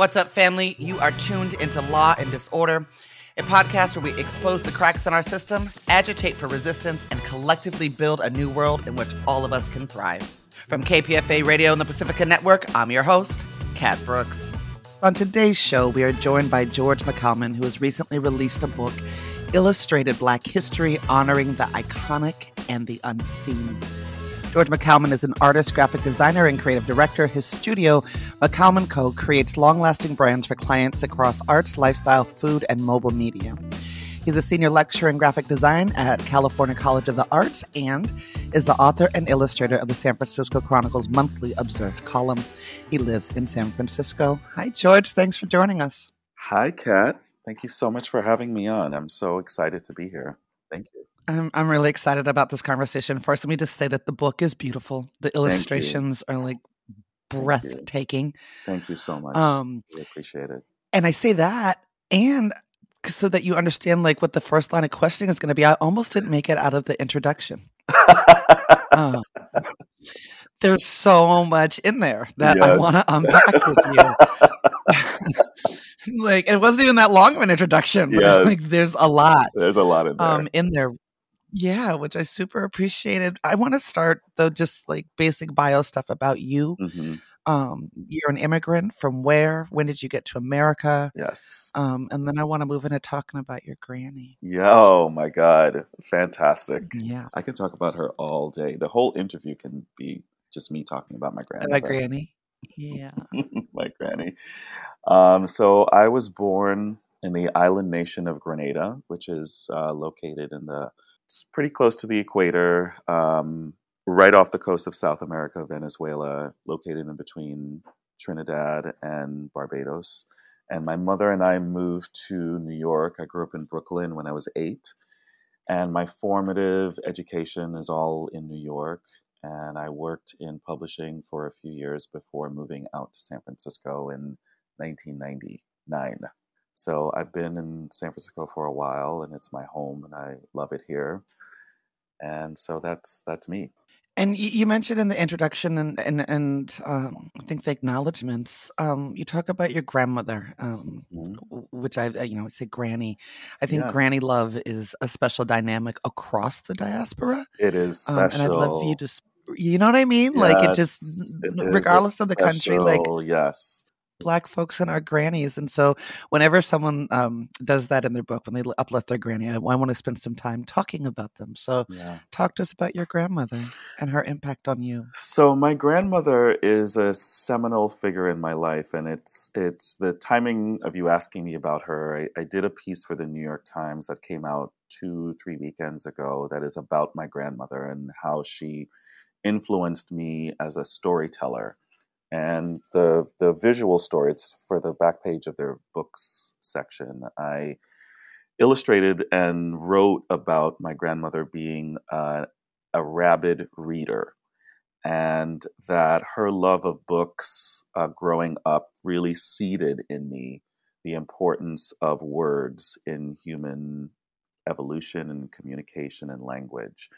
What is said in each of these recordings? What's up, family? You are tuned into Law and Disorder, a podcast where we expose the cracks in our system, agitate for resistance, and collectively build a new world in which all of us can thrive. From KPFA Radio and the Pacifica Network, I'm your host, Kat Brooks. On today's show, we are joined by George McCalman, who has recently released a book, Illustrated Black History: Honoring the Iconic and the Unseen. George McCalman is an artist, graphic designer, and creative director. His studio, McCalman Co., creates long-lasting brands for clients across arts, lifestyle, food, and mobile media. He's a senior lecturer in graphic design at California College of the Arts and is the author and illustrator of the San Francisco Chronicle's monthly Observed column. He lives in San Francisco. Hi, George. Thanks for joining us. Hi, Kat. Thank you so much for having me on. I'm so excited to be here. Thank you. I'm really excited about this conversation. First, let me just say that the book is beautiful. The illustrations are like breathtaking. Thank you so much. I appreciate it. And I say that, and so that you understand like what the first line of questioning is going to be. I almost didn't make it out of the introduction. There's so much in there that I want to unpack with you. Like, it wasn't even that long of an introduction, but like, there's a lot. There's a lot in there. Yeah, which I super appreciated. I want to start, though, just like basic bio stuff about you. Mm-hmm. You're an immigrant from where? When did you get to America? Yes. And then I want to move into talking about your granny. Oh my God. Fantastic. Yeah. I can talk about her all day. The whole interview can be just me talking about my granny. My granny. Yeah. My granny. So I was born in the island nation of Grenada, which is located in it's pretty close to the equator, right off the coast of South America, Venezuela, located in between Trinidad and Barbados. And my mother and I moved to New York. I grew up in Brooklyn when I was 8. And my formative education is all in New York. And I worked in publishing for a few years before moving out to San Francisco in 1999. So I've been in San Francisco for a while, and it's my home, and I love it here. And so that's me. And you mentioned in the introduction and I think the acknowledgements, you talk about your grandmother, which I say granny. I think granny love is a special dynamic across the diaspora. It is special. And I'd love for you to, you know what I mean? Yes, like it just, regardless of the country, like Black folks and our grannies. And so whenever someone does that in their book, when they uplift their granny, I want to spend some time talking about them. So talk to us about your grandmother and her impact on you. So my grandmother is a seminal figure in my life. And it's the timing of you asking me about her. I did a piece for the New York Times that came out 2-3 weekends ago that is about my grandmother and how she influenced me as a storyteller. And the visual story, it's for the back page of their books section. I illustrated and wrote about my grandmother being a rabid reader, and that her love of books growing up really seeded in me the importance of words in human evolution and communication and language.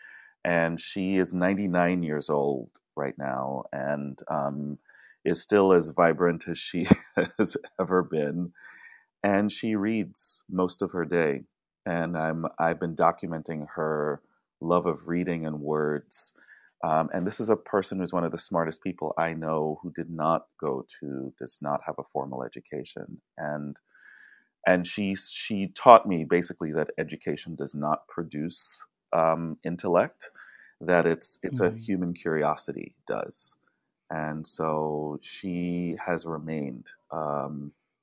And she is 99 years old right now, and is still as vibrant as she has ever been. And she reads most of her day. And I've been documenting her love of reading and words. And this is a person who's one of the smartest people I know who does not have a formal education. And she taught me basically that education does not produce intellect, that it's a human curiosity does. And so she has remained.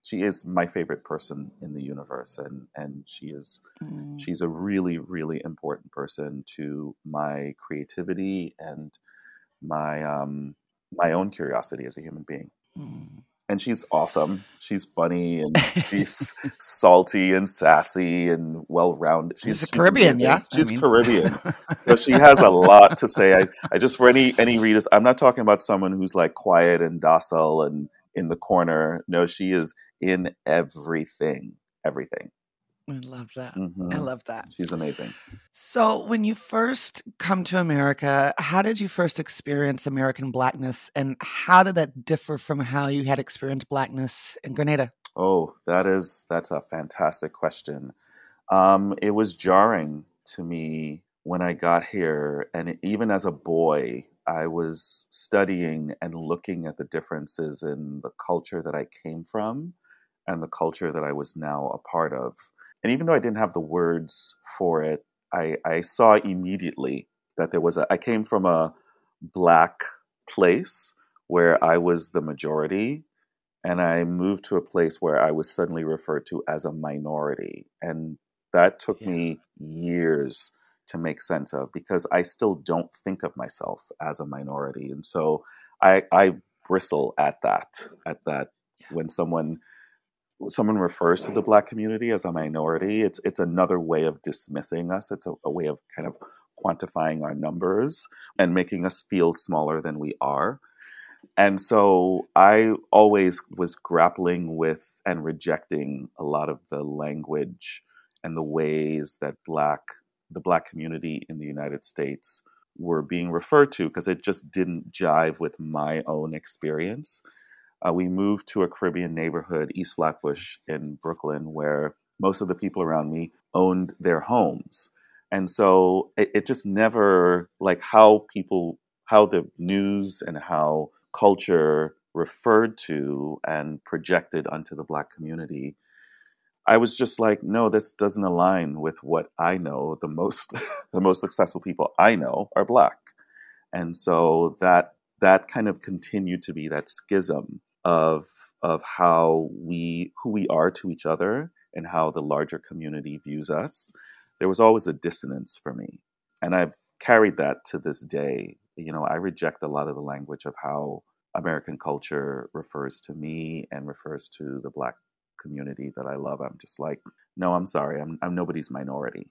She is my favorite person in the universe, and she's a really, really important person to my creativity and my own curiosity as a human being. Mm. And she's awesome. She's funny, and she's salty and sassy and well-rounded. She's Caribbean, amazing. Caribbean. So she has a lot to say. I just, for any readers, I'm not talking about someone who's like quiet and docile and in the corner. No, she is in everything. I love that. Mm-hmm. I love that. She's amazing. So when you first come to America, how did you first experience American Blackness, and how did that differ from how you had experienced Blackness in Grenada? Oh, that's a fantastic question. It was jarring to me when I got here. And even as a boy, I was studying and looking at the differences in the culture that I came from and the culture that I was now a part of. And even though I didn't have the words for it, I saw immediately that there was I came from a Black place where I was the majority, and I moved to a place where I was suddenly referred to as a minority. And that took me years to make sense of, because I still don't think of myself as a minority. And so I bristle at that when someone refers to the Black community as a minority. It's another way of dismissing us. It's a way of kind of quantifying our numbers and making us feel smaller than we are. And so I always was grappling with and rejecting a lot of the language and the ways that the Black community in the United States were being referred to, because it just didn't jive with my own experience. We moved to a Caribbean neighborhood, East Flatbush in Brooklyn, where most of the people around me owned their homes. And so it just never, like how the news and how culture referred to and projected onto the Black community, I was just like, no, this doesn't align with what I know. The most successful people I know are Black. And so that kind of continued to be that schism of how who we are to each other and how the larger community views us. There was always a dissonance for me. And I've carried that to this day. You know, I reject a lot of the language of how American culture refers to me and refers to the Black community that I love. I'm just like, no, I'm sorry. I'm nobody's minority.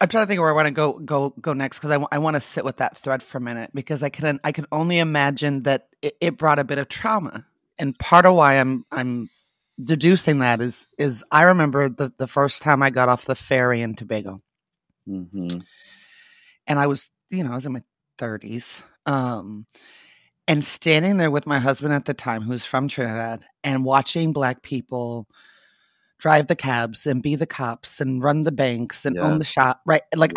I'm trying to think where I want to go next, because I want to sit with that thread for a minute, because I can only imagine that it brought a bit of trauma. And part of why I'm deducing that is I remember the first time I got off the ferry in Tobago. Mm-hmm. And I was in my 30s, and standing there with my husband at the time, who's from Trinidad, and watching Black people drive the cabs and be the cops and run the banks and own the shop, right? Like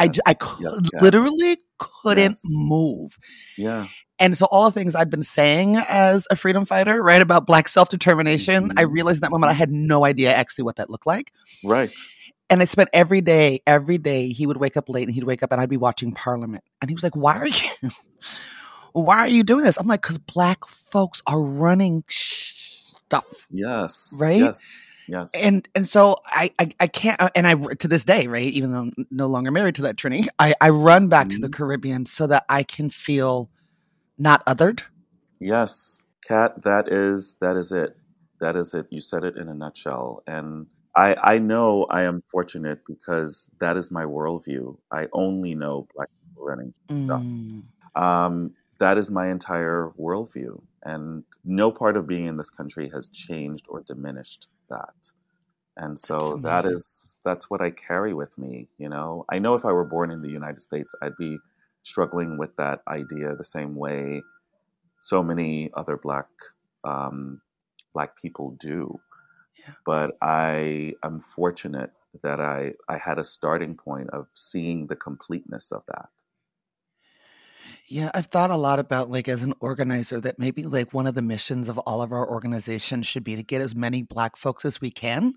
literally couldn't move. Yeah. And so all the things I'd been saying as a freedom fighter, right, about Black self-determination, mm-hmm. I realized in that moment I had no idea actually what that looked like. Right. And I spent every day he would wake up late, and he'd wake up and I'd be watching Parliament. And he was like, why are you doing this? I'm like, because Black folks are running stuff. Yes. Right? Yes. Yes. And so I can't, and I, to this day, right, even though I'm no longer married to that Trini, I run back to the Caribbean so that I can feel not othered. Yes, Kat, that is it. That is it. You said it in a nutshell. And I know I am fortunate, because that is my worldview. I only know Black people running stuff. That is my entire worldview. And no part of being in this country has changed or diminished that. And so that's what I carry with me. You know, I know if I were born in the United States, I'd be struggling with that idea the same way so many other Black people do. Yeah. But I am fortunate that I had a starting point of seeing the completeness of that. Yeah, I've thought a lot about, like, as an organizer, that maybe, like, one of the missions of all of our organizations should be to get as many Black folks as we can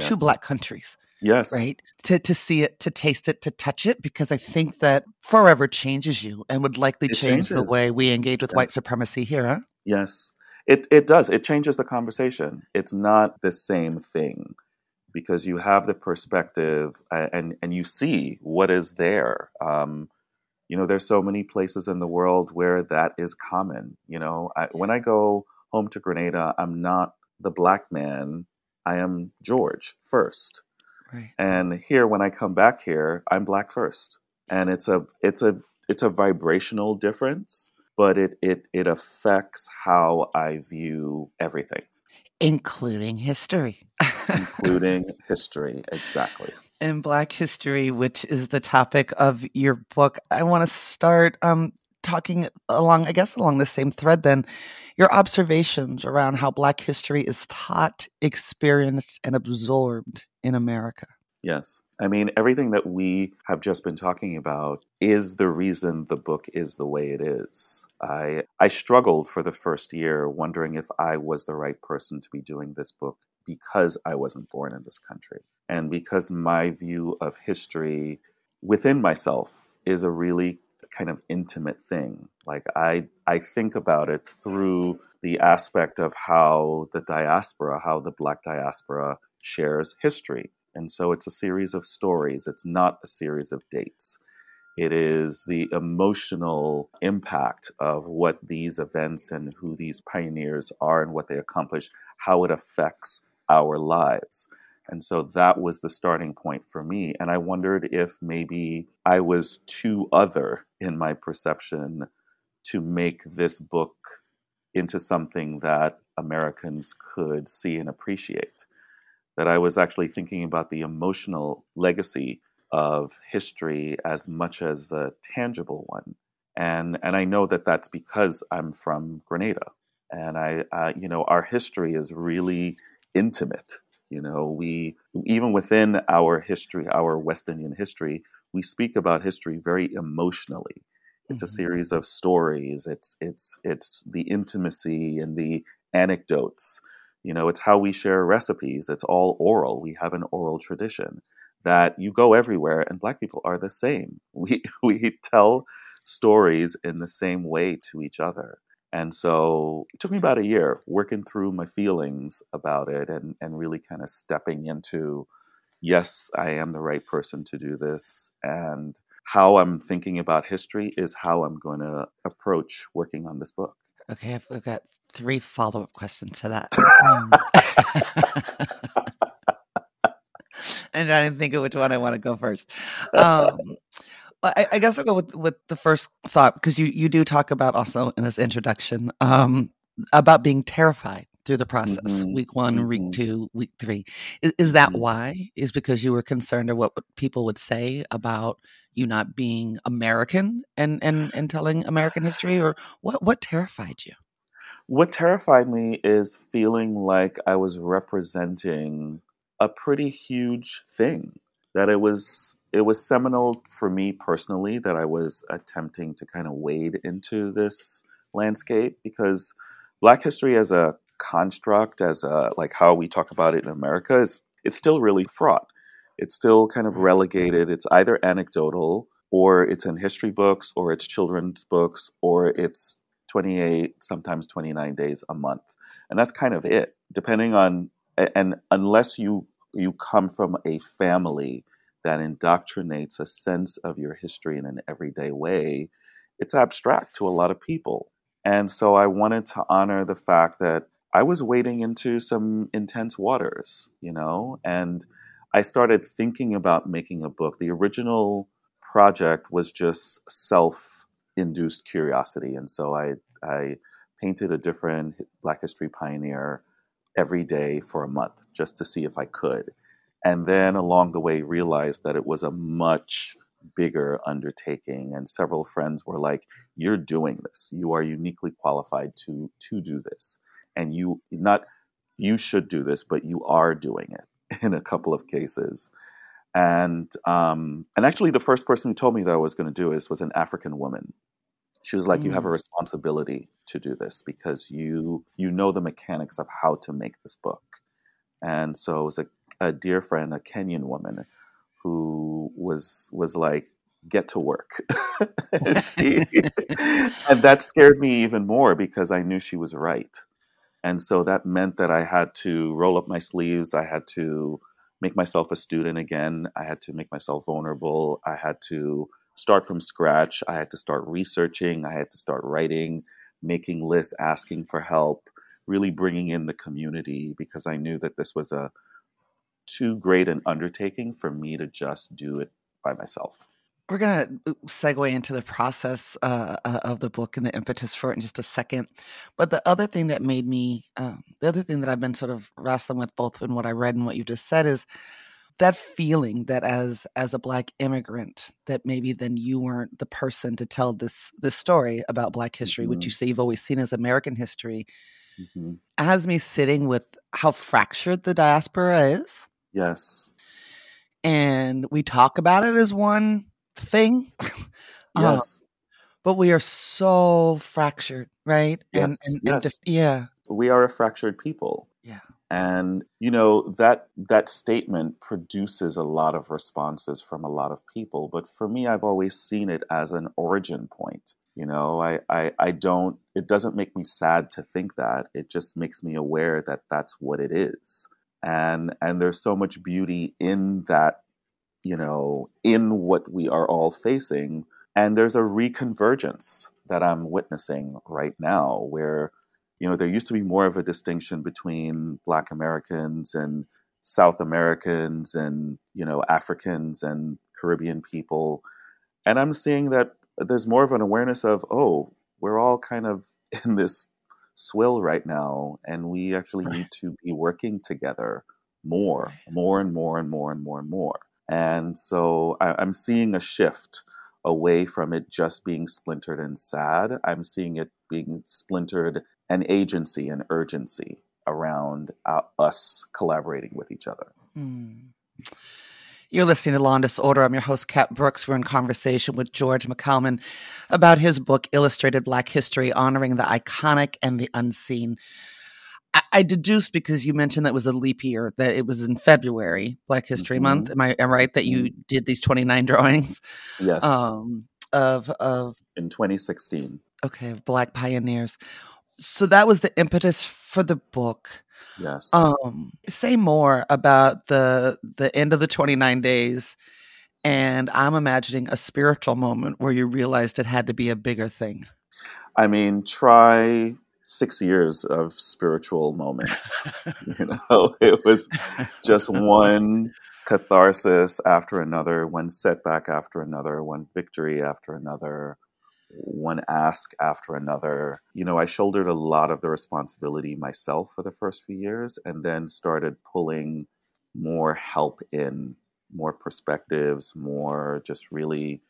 to Black countries. Yes. Right? To see it, to taste it, to touch it, because I think that forever changes you and would likely change the way we engage with white supremacy here, huh? Yes. It does. It changes the conversation. It's not the same thing, because you have the perspective and you see what is there. You know, there's so many places in the world where that is common. You know, when I go home to Grenada, I'm not the Black man. I am George first. Right. And here, when I come back here, I'm Black first. And it's a vibrational difference, but it affects how I view everything. Including history. Including history, exactly. And Black history, which is the topic of your book. I want to start talking along the same thread then, your observations around how Black history is taught, experienced, and absorbed in America. Yes. I mean, everything that we have just been talking about is the reason the book is the way it is. I struggled for the first year wondering if I was the right person to be doing this book because I wasn't born in this country and because my view of history within myself is a really kind of intimate thing. Like I think about it through the aspect of how the Black diaspora shares history. And so it's a series of stories. It's not a series of dates. It is the emotional impact of what these events and who these pioneers are and what they accomplish, how it affects our lives. And so that was the starting point for me. And I wondered if maybe I was too other in my perception to make this book into something that Americans could see and appreciate. That I was actually thinking about the emotional legacy of history as much as a tangible one. And I know that that's because I'm from Grenada. And I our history is really intimate. You know, we, even within our history, our West Indian history, we speak about history very emotionally. It's a series of stories. It's the intimacy and the anecdotes. You know, it's how we share recipes. It's all oral. We have an oral tradition that you go everywhere, and Black people are the same. We tell stories in the same way to each other. And so it took me about a year working through my feelings about it and really kind of stepping into, yes, I am the right person to do this. And how I'm thinking about history is how I'm going to approach working on this book. Okay, I've got 3 follow-up questions to that. And I didn't think of which one I want to go first. I guess I'll go with the first thought, because you do talk about also in this introduction about being terrified through the process, week one, week two, week three. Is that why? Is because you were concerned of what people would say about you not being American and telling American history? Or what terrified you? What terrified me is feeling like I was representing a pretty huge thing. That it was seminal for me personally that I was attempting to kind of wade into this landscape, because Black history as a construct, as a, like how we talk about it in America, it's still really fraught. It's still kind of relegated. It's either anecdotal, or it's in history books, or it's children's books, or it's 28, sometimes 29 days a month. And that's kind of it, depending on, and unless you come from a family that indoctrinates a sense of your history in an everyday way, it's abstract to a lot of people. And so I wanted to honor the fact that I was wading into some intense waters, you know, and I started thinking about making a book. The original project was just self-induced curiosity. And so I painted a different Black history pioneer every day for a month just to see if I could. And then along the way realized that it was a much bigger undertaking. And several friends were like, you're doing this. You are uniquely qualified to do this. And you should do this, but you are doing it in a couple of cases. And actually the first person who told me that I was going to do this was an African woman. She was like, you have a responsibility to do this because you know the mechanics of how to make this book. And so it was a dear friend, a Kenyan woman, who was like, get to work. And that scared me even more because I knew she was right. And so that meant that I had to roll up my sleeves. I had to make myself a student again. I had to make myself vulnerable. I had to start from scratch. I had to start researching. I had to start writing, making lists, asking for help, really bringing in the community, because I knew that this was too great an undertaking for me to just do it by myself. We're going to segue into the process of the book and the impetus for it in just a second. But the other thing that made me, the other thing that I've been sort of wrestling with both in what I read and what you just said is that feeling that as a Black immigrant, that maybe then you weren't the person to tell this story about Black history, mm-hmm. which you say you've always seen as American history, mm-hmm. has me sitting with how fractured the diaspora is. Yes. And we talk about it as one thing. Yes. But we are so fractured, right? Yes. And yeah. We are a fractured people. Yeah. And, you know, that statement produces a lot of responses from a lot of people. But for me, I've always seen it as an origin point. You know, it doesn't make me sad to think that. It just makes me aware that that's what it is. And there's so much beauty in that, you know, in what we are all facing. And there's a reconvergence that I'm witnessing right now where, you know, there used to be more of a distinction between Black Americans and South Americans and, you know, Africans and Caribbean people. And I'm seeing that there's more of an awareness of, oh, we're all kind of in this swill right now, and we actually need to be working together more and more. And so I'm seeing a shift away from it just being splintered and sad. I'm seeing it being splintered and agency and urgency around us collaborating with each other. Mm. You're listening to Law & Disorder. I'm your host, Kat Brooks. We're in conversation with George McCalman about his book, Illustrated Black History, Honoring the Iconic and the Unseen. I deduced, because you mentioned that was a leap year, that it was in February, Black History mm-hmm. Month. Am I right that you did these 29 drawings? Yes. Of in 2016. Okay, Black pioneers. So that was the impetus for the book. Yes. Say more about the end of the 29 days, and I'm imagining a spiritual moment where you realized it had to be a bigger thing. I mean, try 6 years of spiritual moments. You know, it was just one catharsis after another, one setback after another, one victory after another, one ask after another. You know, I shouldered a lot of the responsibility myself for the first few years, and then started pulling more help in, more perspectives, more just really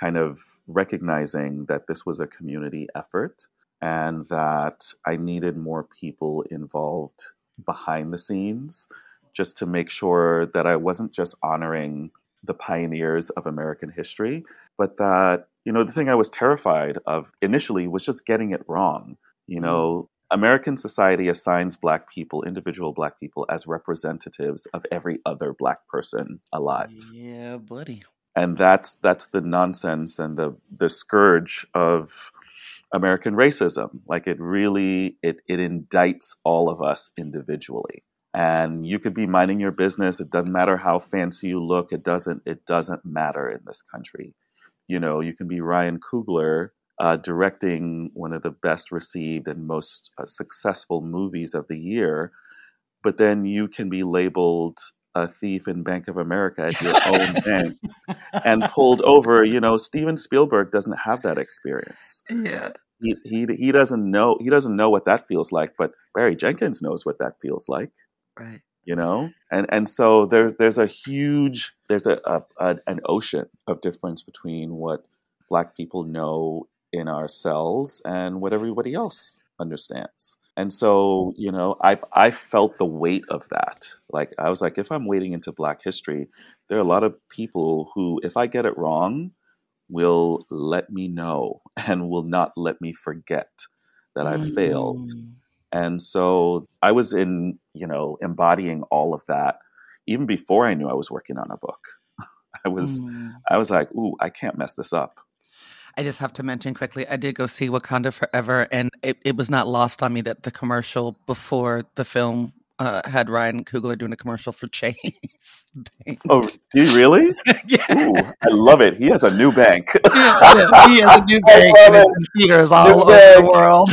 kind of recognizing that this was a community effort and that I needed more people involved behind the scenes just to make sure that I wasn't just honoring the pioneers of American history, but that, you know, the thing I was terrified of initially was just getting it wrong. You know, American society assigns Black people, individual Black people, as representatives of every other Black person alive. Yeah, buddy. And that's the nonsense and the scourge of American racism. Like, it really, it indicts all of us individually. And you could be minding your business. It doesn't matter how fancy you look. It doesn't matter in this country. You know, you can be Ryan Coogler directing one of the best received and most successful movies of the year, but then you can be labeled a thief in Bank of America at your own bank and pulled over. You know, Steven Spielberg doesn't have that experience. Yeah, he doesn't know. He doesn't know what that feels like. But Barry Jenkins knows what that feels like. Right. You know, and so there's a huge, there's an ocean of difference between what Black people know in ourselves and what everybody else understands. And so, you know, I felt the weight of that. Like, I was like, if I'm wading into Black history, there are a lot of people who, if I get it wrong, will let me know and will not let me forget that I failed. And so I was in, you know, embodying all of that even before I knew I was working on a book. I was like, ooh, I can't mess this up. I just have to mention quickly, I did go see Wakanda Forever, and it was not lost on me that the commercial before the film had Ryan Coogler doing a commercial for Chase Bank. Oh, did he really? Yeah. Ooh, I love it. He has a new bank. Yeah, he has a new bank. And it's in theaters all over the world.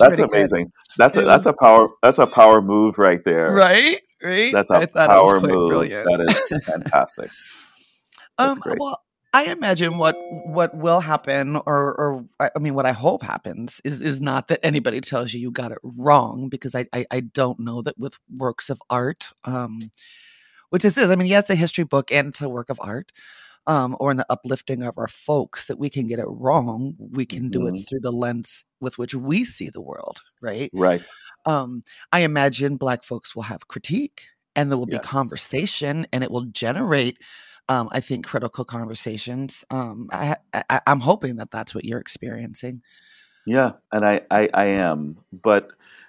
That's amazing. That's a power move right there. Right? right? That's a power move. Brilliant. That is fantastic. That's great. Well, I imagine what will happen, or I mean, what I hope happens is not that anybody tells you got it wrong, because I don't know that with works of art, which this is, I mean, yes, a history book and it's a work of art, or in the uplifting of our folks, that we can get it wrong. We can do it through the lens with which we see the world, right? Right. I imagine Black folks will have critique, and there will be conversation, and it will generate, I think, critical conversations. I'm hoping that that's what you're experiencing. Yeah, and I am. But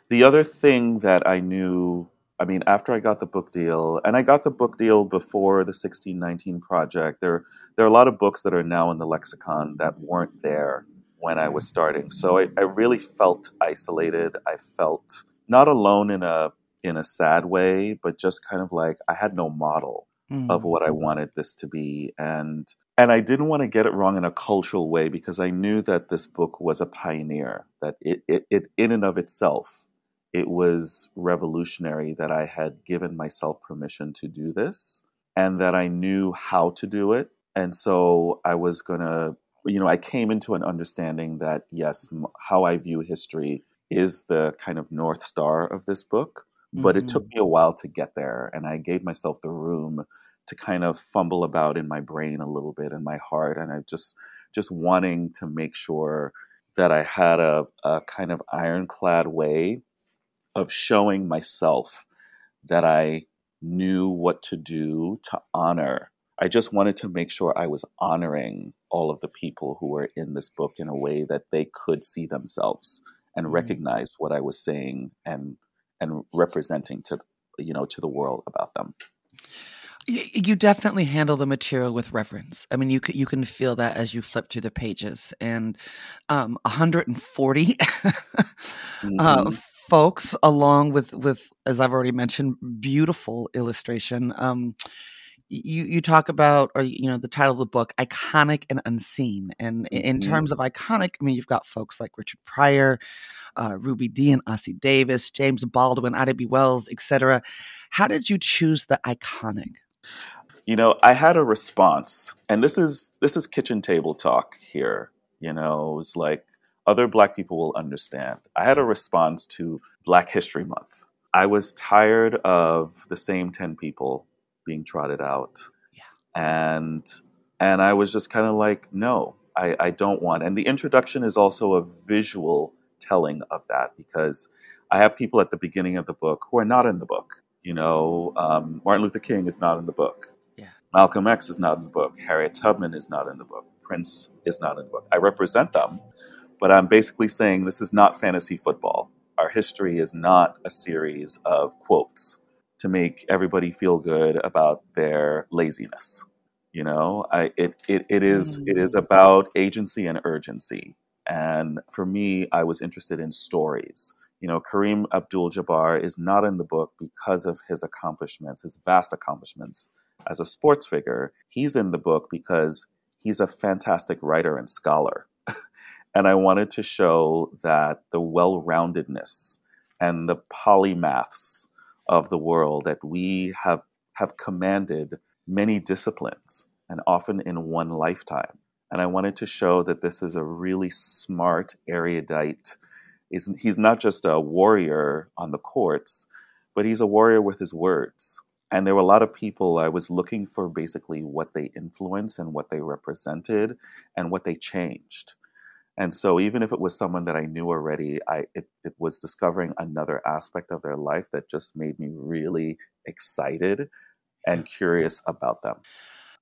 the other thing that I knew, I mean, after I got the book deal, and I got the book deal before the 1619 Project, there are a lot of books that are now in the lexicon that weren't there when I was starting. So I really felt isolated. I felt not alone in a sad way, but just kind of like I had no model of what I wanted this to be. And I didn't want to get it wrong in a cultural way, because I knew that this book was a pioneer, that it in and of itself, it was revolutionary, that I had given myself permission to do this and that I knew how to do it. And so I was going to, you know, I came into an understanding that, yes, how I view history is the kind of North Star of this book. But it took me a while to get there. And I gave myself the room to kind of fumble about in my brain a little bit, in my heart. And I just wanting to make sure that I had a kind of ironclad way of showing myself that I knew what to do to honor. I just wanted to make sure I was honoring all of the people who were in this book in a way that they could see themselves and recognize what I was saying and representing to, you know, to the world about them. You definitely handle the material with reverence. I mean, you can feel that as you flip through the pages, and 140 folks, along with, as I've already mentioned, beautiful illustration. You talk about, or, you know, the title of the book, Iconic and Unseen. And in terms of iconic, I mean, you've got folks like Richard Pryor, Ruby Dee and Ossie Davis, James Baldwin, Ida B. Wells, etc. How did you choose the iconic? You know, I had a response, and this is kitchen table talk here. You know, it was like, other Black people will understand. I had a response to Black History Month. I was tired of the same 10 people being trotted out. Yeah. And I was just kind of like, no, I don't want. And the introduction is also a visual telling of that, because I have people at the beginning of the book who are not in the book. You know, Martin Luther King is not in the book. Yeah. Malcolm X is not in the book. Harriet Tubman is not in the book. Prince is not in the book. I represent them. But I'm basically saying this is not fantasy football. Our history is not a series of quotes to make everybody feel good about their laziness. You know, it is about agency and urgency. And for me, I was interested in stories. You know, Kareem Abdul-Jabbar is not in the book because of his accomplishments, his vast accomplishments as a sports figure. He's in the book because he's a fantastic writer and scholar. And I wanted to show that the well-roundedness and the polymaths of the world, that we have commanded many disciplines, and often in one lifetime. And I wanted to show that this is a really smart, erudite. He's not just a warrior on the courts, but he's a warrior with his words. And there were a lot of people I was looking for, basically what they influenced and what they represented and what they changed. And so even if it was someone that I knew already, it was discovering another aspect of their life that just made me really excited and curious about them.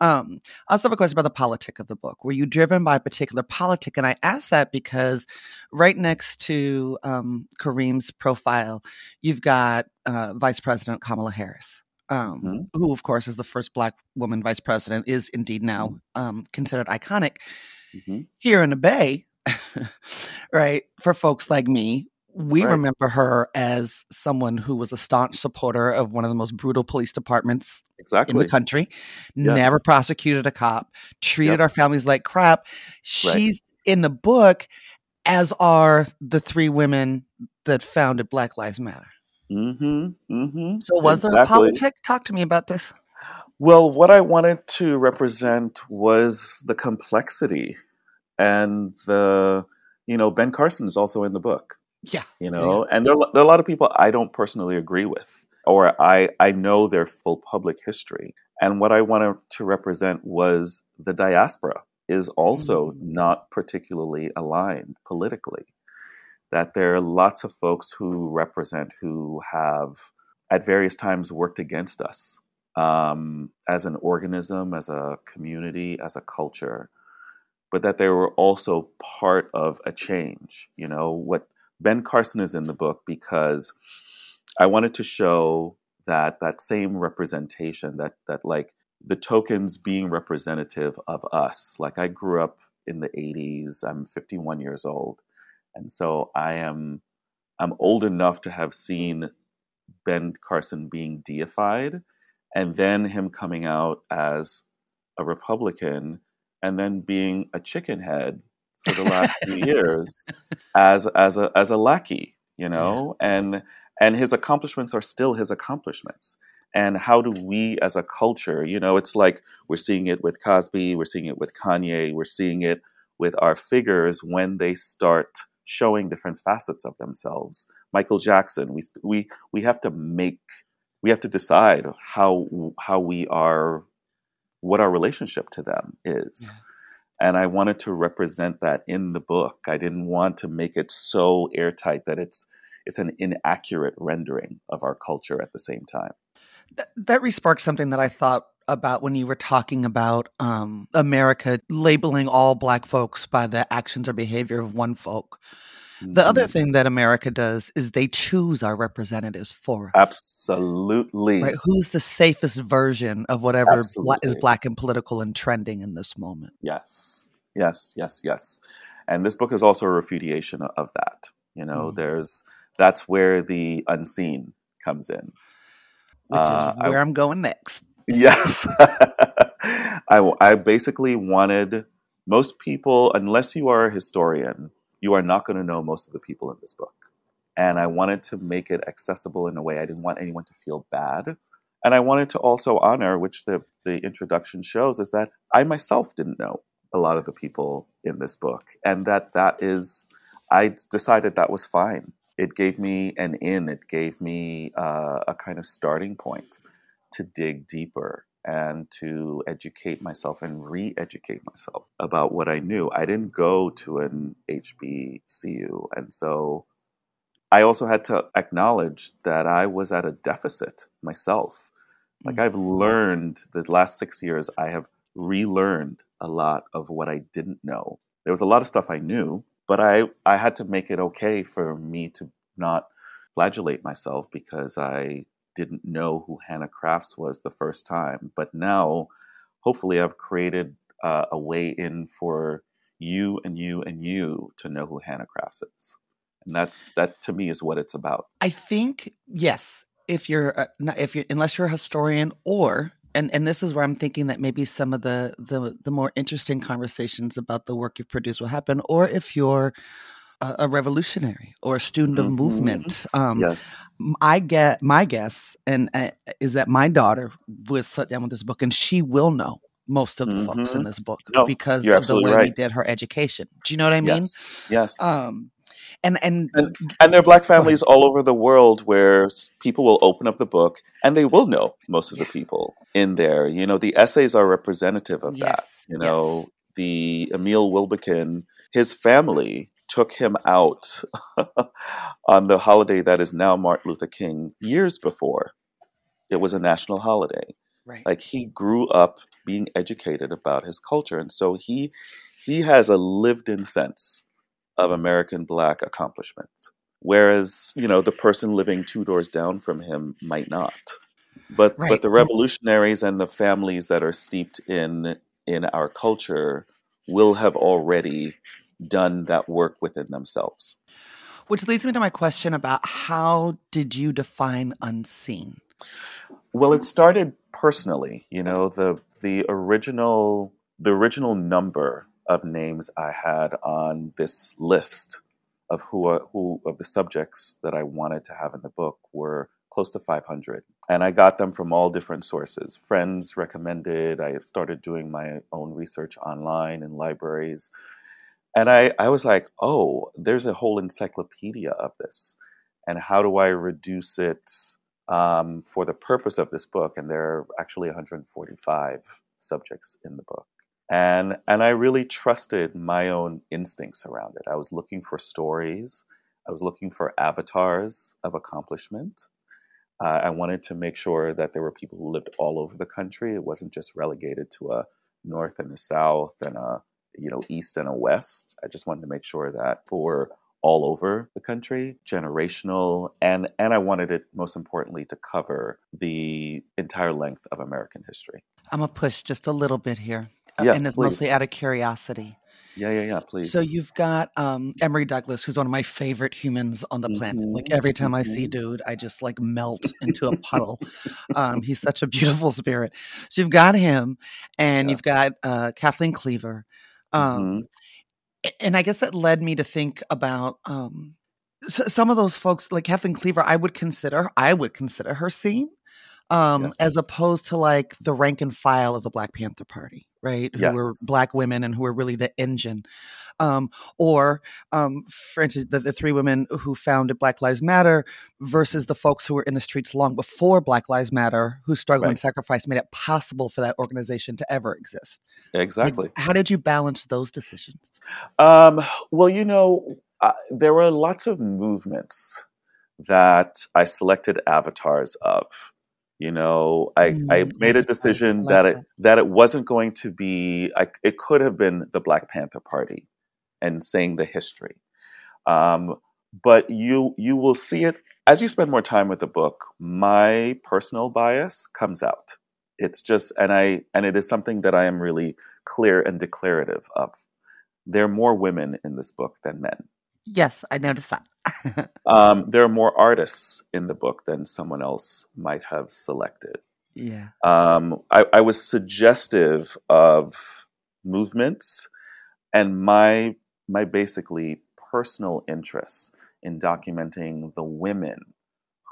I also have a question about the politic of the book. Were you driven by a particular politic? And I ask that because right next to Kareem's profile, you've got Vice President Kamala Harris, who, of course, is the first Black woman vice president, is indeed now considered iconic. Here in the Bay, right, for folks like me, we remember her as someone who was a staunch supporter of one of the most brutal police departments in the country, never prosecuted a cop, treated our families like crap. She's in the book, as are the three women that founded Black Lives Matter. Mm-hmm. Mm-hmm. So was there a politic? Talk to me about this. Well, what I wanted to represent was the complexity, and the, you know, Ben Carson is also in the book. Yeah. You know, yeah. And there are a lot of people I don't personally agree with, or I know their full public history. And what I wanted to represent was the diaspora is also not particularly aligned politically. That there are lots of folks who represent, who have at various times worked against us as an organism, as a community, as a culture, but that they were also part of a change. You know, what Ben Carson is in the book because I wanted to show that same representation, that like the tokens being representative of us. Like I grew up in the 80s, I'm 51 years old. And so I'm old enough to have seen Ben Carson being deified, and then him coming out as a Republican, and then being a chicken head for the last few years as a lackey, you know? Yeah. And his accomplishments are still his accomplishments. And how do we as a culture, you know, it's like we're seeing it with Cosby, we're seeing it with Kanye, we're seeing it with our figures when they start showing different facets of themselves. Michael Jackson, we have to decide how we are, what our relationship to them is. Yeah. And I wanted to represent that in the book. I didn't want to make it so airtight that it's an inaccurate rendering of our culture at the same time. That re-sparked something that I thought about when you were talking about America labeling all Black folks by the actions or behavior of one folk. Mm-hmm. The other thing that America does is they choose our representatives for us. Absolutely. Right? Who's the safest version of whatever is Black and political and trending in this moment? Yes, yes, yes, yes. And this book is also a refutation of that. You know, that's where the unseen comes in. Which is where I'm going next. Yes. I basically wanted most people, unless you are a historian, you are not going to know most of the people in this book. And I wanted to make it accessible in a way. I didn't want anyone to feel bad. And I wanted to also honor, which the introduction shows, is that I myself didn't know a lot of the people in this book. And that is, I decided that was fine. It gave me an in. It gave me a kind of starting point to dig deeper and to educate myself and re-educate myself about what I knew. I didn't go to an HBCU. And so I also had to acknowledge that I was at a deficit myself. Like I've learned the last 6 years, I have relearned a lot of what I didn't know. There was a lot of stuff I knew, but I had to make it okay for me to not flagellate myself because I didn't know who Hannah Crafts was the first time. But now, hopefully, I've created a way in for you and you and you to know who Hannah Crafts is. And that to me is what it's about. I think, yes, unless you're a historian or, and this is where I'm thinking that maybe some of the more interesting conversations about the work you've produced will happen, or if you're a revolutionary or a student of movement. Yes. My guess is that my daughter was sat down with this book and she will know most of the folks in this book because of the way we did her education. Do you know what I mean? Yes. And there are Black families all over the world where people will open up the book and they will know most of the people in there. You know, the essays are representative of that. You know, the Emile Wilbekin, his family took him out on the holiday that is now Martin Luther King years before it was a national holiday. Right. Like he grew up being educated about his culture. And so he has a lived-in sense of American Black accomplishments. Whereas, you know, the person living two doors down from him might not. But the revolutionaries and the families that are steeped in our culture will have already done that work within themselves. Which leads me to my question about how did you define unseen? Well, it started personally. You know, the original number of names I had on this list of who of the subjects that I wanted to have in the book were close to 500. And I got them from all different sources. Friends recommended. I started doing my own research online in libraries. And I was like, oh, there's a whole encyclopedia of this. And how do I reduce it for the purpose of this book? And there are actually 145 subjects in the book. And I really trusted my own instincts around it. I was looking for stories. I was looking for avatars of accomplishment. I wanted to make sure that there were people who lived all over the country. It wasn't just relegated to a north and a south and a east and a west. I just wanted to make sure that people were all over the country, generational, and I wanted it, most importantly, to cover the entire length of American history. I'm going to push just a little bit here. Yeah, and it's please. Mostly out of curiosity. Yeah, please. So you've got Emory Douglas, who's one of my favorite humans on the planet. Like every time I see dude, I just like melt into a puddle. He's such a beautiful spirit. So you've got him, and you've got Kathleen Cleaver. And I guess that led me to think about some of those folks, like Kathleen Cleaver. I would consider her seen as opposed to like the rank and file of the Black Panther Party, right? Who were Black women and who were really the engine. For instance, the three women who founded Black Lives Matter versus the folks who were in the streets long before Black Lives Matter, whose struggle and sacrifice made it possible for that organization to ever exist. Exactly. Like, how did you balance those decisions? There were lots of movements that I selected avatars of. I made a decision that it wasn't going to be, it could have been the Black Panther Party and saying the history. But you will see it, as you spend more time with the book, my personal bias comes out. It's just, and it is something that I am really clear and declarative of. There are more women in this book than men. Yes, I noticed that. There are more artists in the book than someone else might have selected. Yeah. I was suggestive of movements and my basically personal interests in documenting the women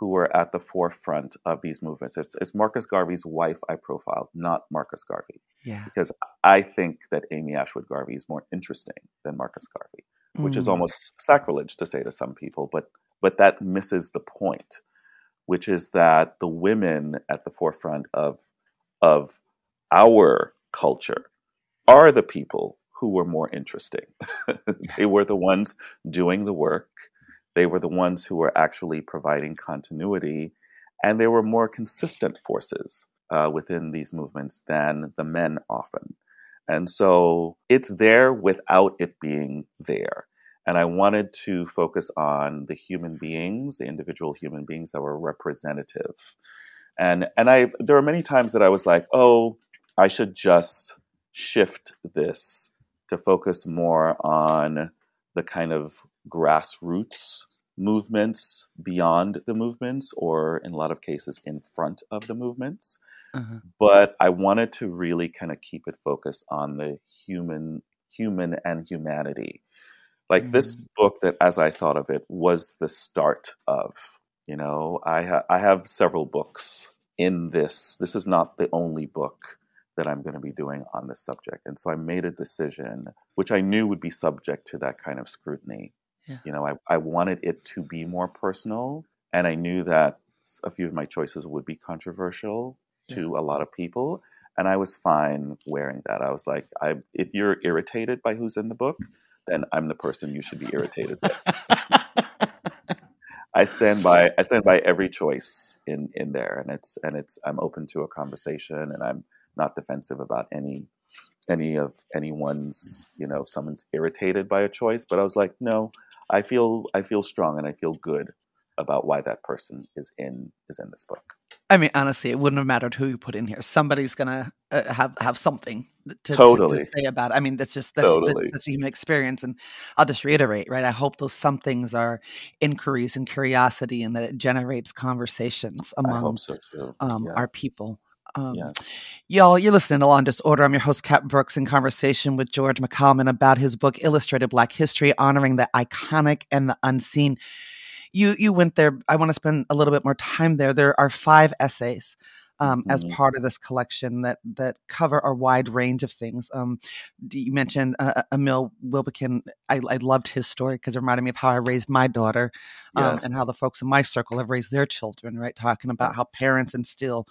who were at the forefront of these movements. It's Marcus Garvey's wife I profiled, not Marcus Garvey. Yeah. Because I think that Amy Ashwood Garvey is more interesting than Marcus Garvey, which is almost sacrilege to say to some people, but that misses the point, which is that the women at the forefront of our culture are the people who were more interesting. They were the ones doing the work. They were the ones who were actually providing continuity, and they were more consistent forces within these movements than the men often. And so it's there without it being there. And I wanted to focus on the human beings, the individual human beings that were representative. And there were many times that I was like, oh, I should just shift this to focus more on the kind of grassroots movements beyond the movements, or in a lot of cases in front of the movements. But I wanted to really kind of keep it focused on the human and humanity. Like this book that, as I thought of it, was the start of, I have several books in this. This is not the only book that I'm going to be doing on this subject. And so I made a decision, which I knew would be subject to that kind of scrutiny. Yeah. I wanted it to be more personal. And I knew that a few of my choices would be controversial to a lot of people, and I was fine wearing that. I was like, if you're irritated by who's in the book, then I'm the person you should be irritated with. I stand by every choice in there, and it's I'm open to a conversation, and I'm not defensive about any of anyone's, someone's irritated by a choice, but I was like, no, I feel strong and I feel good about why that person is in this book. I mean, honestly, it wouldn't have mattered who you put in here. Somebody's gonna have something to say about it. I mean, that's a human experience. And I'll just reiterate, right? I hope those some things are inquiries and curiosity, and that it generates conversations among our people. Y'all, you're listening to Law and Disorder. I'm your host, Kat Brooks, in conversation with George McCalman about his book, Illustrated Black History, Honoring the Iconic and the Unseen. You went there. I want to spend a little bit more time there. There are 5 essays as part of this collection that cover a wide range of things. You mentioned Emile Wilbekin. I loved his story because it reminded me of how I raised my daughter and how the folks in my circle have raised their children, right? Talking about how parents instill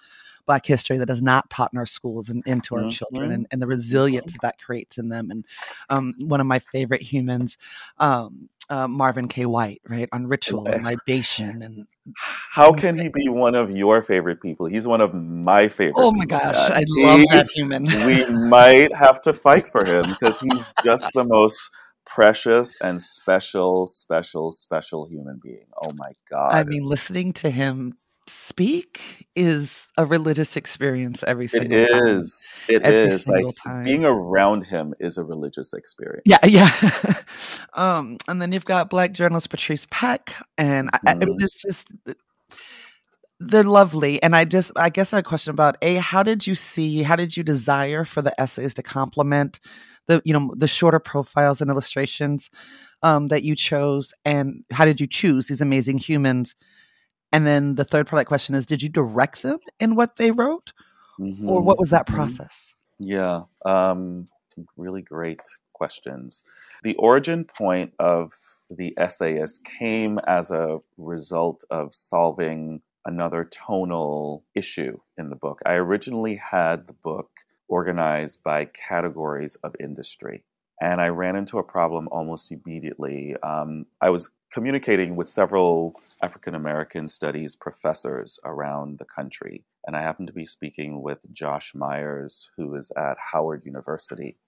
Black history that is not taught in our schools and into our children and the resilience that creates in them. And one of my favorite humans, Marvin K. White, right, on ritual and libation. And how can he be one of your favorite people? He's one of my favorite. Oh my gosh, I love that human. We might have to fight for him because he's just the most precious and special human being. Oh my God. I mean, listening to him speak is a religious experience every single time. It is. It is. Being around him is a religious experience. Yeah. And then you've got Black journalist Patrice Peck, and I they're lovely. And I guess I had a question about how did you desire for the essays to complement the shorter profiles and illustrations that you chose, and how did you choose these amazing humans? And then the third part of that question is, did you direct them in what they wrote? Or what was that process? Yeah, really great questions. The origin point of the essayist came as a result of solving another tonal issue in the book. I originally had the book organized by categories of industry. And I ran into a problem almost immediately. I was communicating with several African-American studies professors around the country. And I happened to be speaking with Josh Myers, who is at Howard University.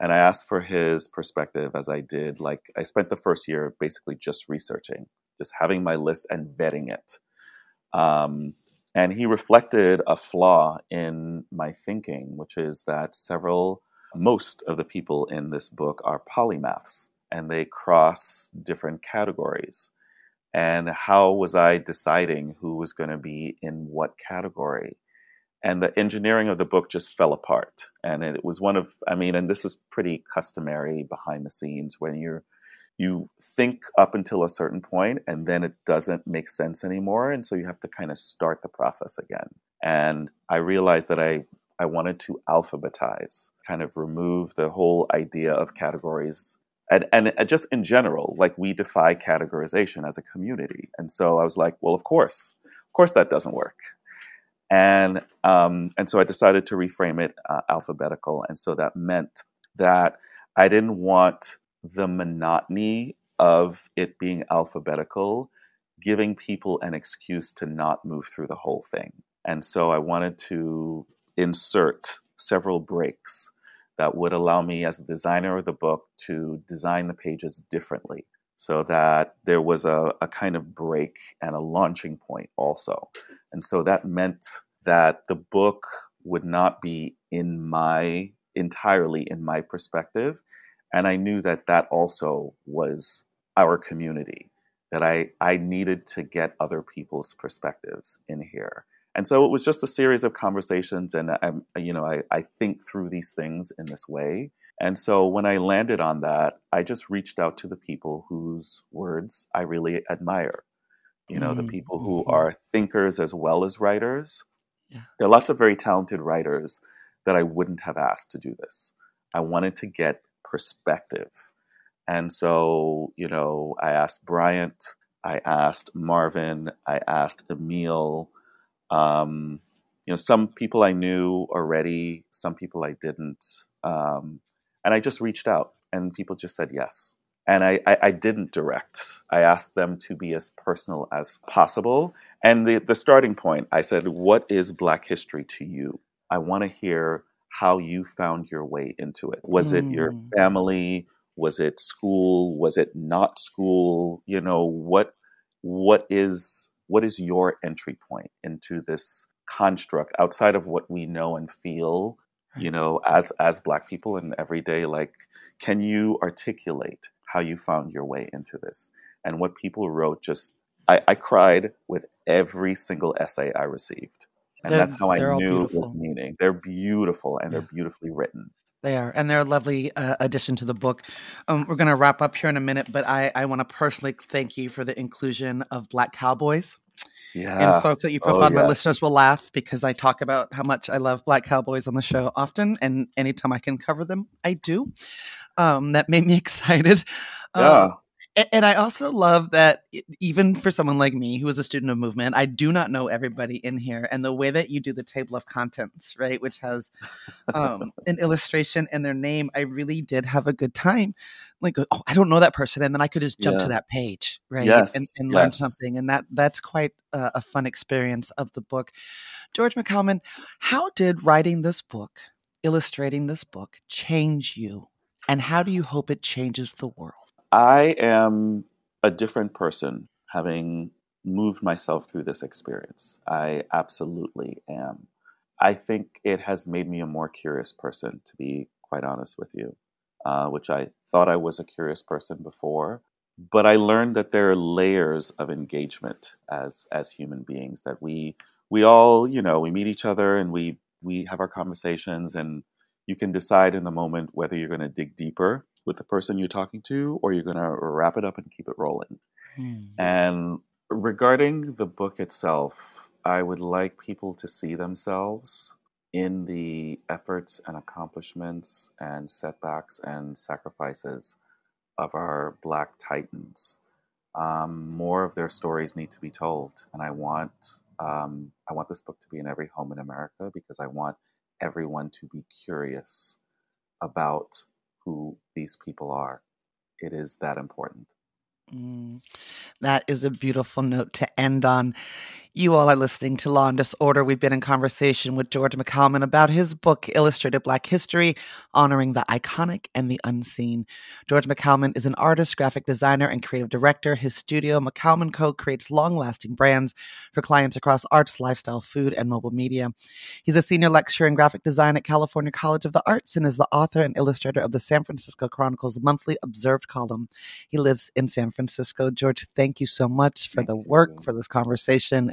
And I asked for his perspective as I did. Like, I spent the first year basically just researching, just having my list and vetting it. And he reflected a flaw in my thinking, which is that most of the people in this book are polymaths, and they cross different categories. And how was I deciding who was going to be in what category? And the engineering of the book just fell apart. And it was and this is pretty customary behind the scenes when you think up until a certain point, and then it doesn't make sense anymore. And so you have to kind of start the process again. And I realized that I wanted to alphabetize, kind of remove the whole idea of categories and just in general, like we defy categorization as a community. And so I was like, well, of course that doesn't work. And so I decided to reframe it alphabetical. And so that meant that I didn't want the monotony of it being alphabetical, giving people an excuse to not move through the whole thing. And so I wanted to insert several breaks that would allow me as a designer of the book to design the pages differently so that there was a kind of break and a launching point also. And so that meant that the book would not be entirely in my perspective. And I knew that also was our community, that I needed to get other people's perspectives in here. And so it was just a series of conversations, and I think through these things in this way. And so when I landed on that, I just reached out to the people whose words I really admire. The people who are thinkers as well as writers. Yeah. There are lots of very talented writers that I wouldn't have asked to do this. I wanted to get perspective. And so, I asked Bryant, I asked Marvin, I asked Emile. Some people I knew already, some people I didn't. And I just reached out and people just said yes. And I didn't direct. I asked them to be as personal as possible. And the starting point, I said, what is Black history to you? I want to hear how you found your way into it. Was it your family? Was it school? Was it not school? What is your entry point into this construct outside of what we know and feel, as Black people in everyday? Like, can you articulate how you found your way into this? And what people wrote, I cried with every single essay I received. And that's how I knew it was meaning. They're beautiful, and they're beautifully written. They are. And they're a lovely addition to the book. We're going to wrap up here in a minute, but I want to personally thank you for the inclusion of Black cowboys. Yeah. And folks that you profiled, my listeners will laugh because I talk about how much I love Black cowboys on the show often. And anytime I can cover them, I do. That made me excited. And I also love that even for someone like me, who is a student of movement, I do not know everybody in here. And the way that you do the table of contents, right, which has an illustration and their name, I really did have a good time. Like, oh, I don't know that person. And then I could just jump to that page, right, and learn something. And that's quite a fun experience of the book. George McCalman, how did writing this book, illustrating this book, change you? And how do you hope it changes the world? I am a different person having moved myself through this experience. I absolutely am. I think it has made me a more curious person, to be quite honest with you, which I thought I was a curious person before. But I learned that there are layers of engagement as human beings, that we all, we meet each other and we have our conversations, and you can decide in the moment whether you're going to dig deeper with the person you're talking to, or you're going to wrap it up and keep it rolling. And regarding the book itself, I would like people to see themselves in the efforts and accomplishments and setbacks and sacrifices of our Black titans. More of their stories need to be told. And I want this book to be in every home in America, because I want everyone to be curious about who these people are. It is that important. That is a beautiful note to end on. You all are listening to Law and Disorder. We've been in conversation with George McCalman about his book, Illustrated Black History, Honoring the Iconic and the Unseen. George McCalman is an artist, graphic designer, and creative director. His studio, McCalman Co., creates long-lasting brands for clients across arts, lifestyle, food, and mobile media. He's a senior lecturer in graphic design at California College of the Arts and is the author and illustrator of the San Francisco Chronicle's monthly Observed column. He lives in San Francisco. George, thank you so much for the work, for this conversation,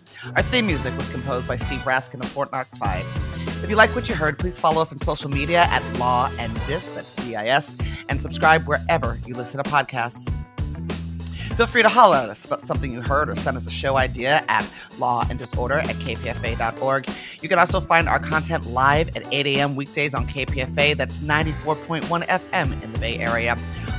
Our theme music was composed by Steve Raskin of Fort Knox 5. If you like what you heard, please follow us on social media at Law and Dis, that's DIS, and subscribe wherever you listen to podcasts. Feel free to holler at us about something you heard or send us a show idea at lawanddisorder@kpfa.org. You can also find our content live at 8 a.m. weekdays on KPFA. That's 94.1 FM in the Bay Area.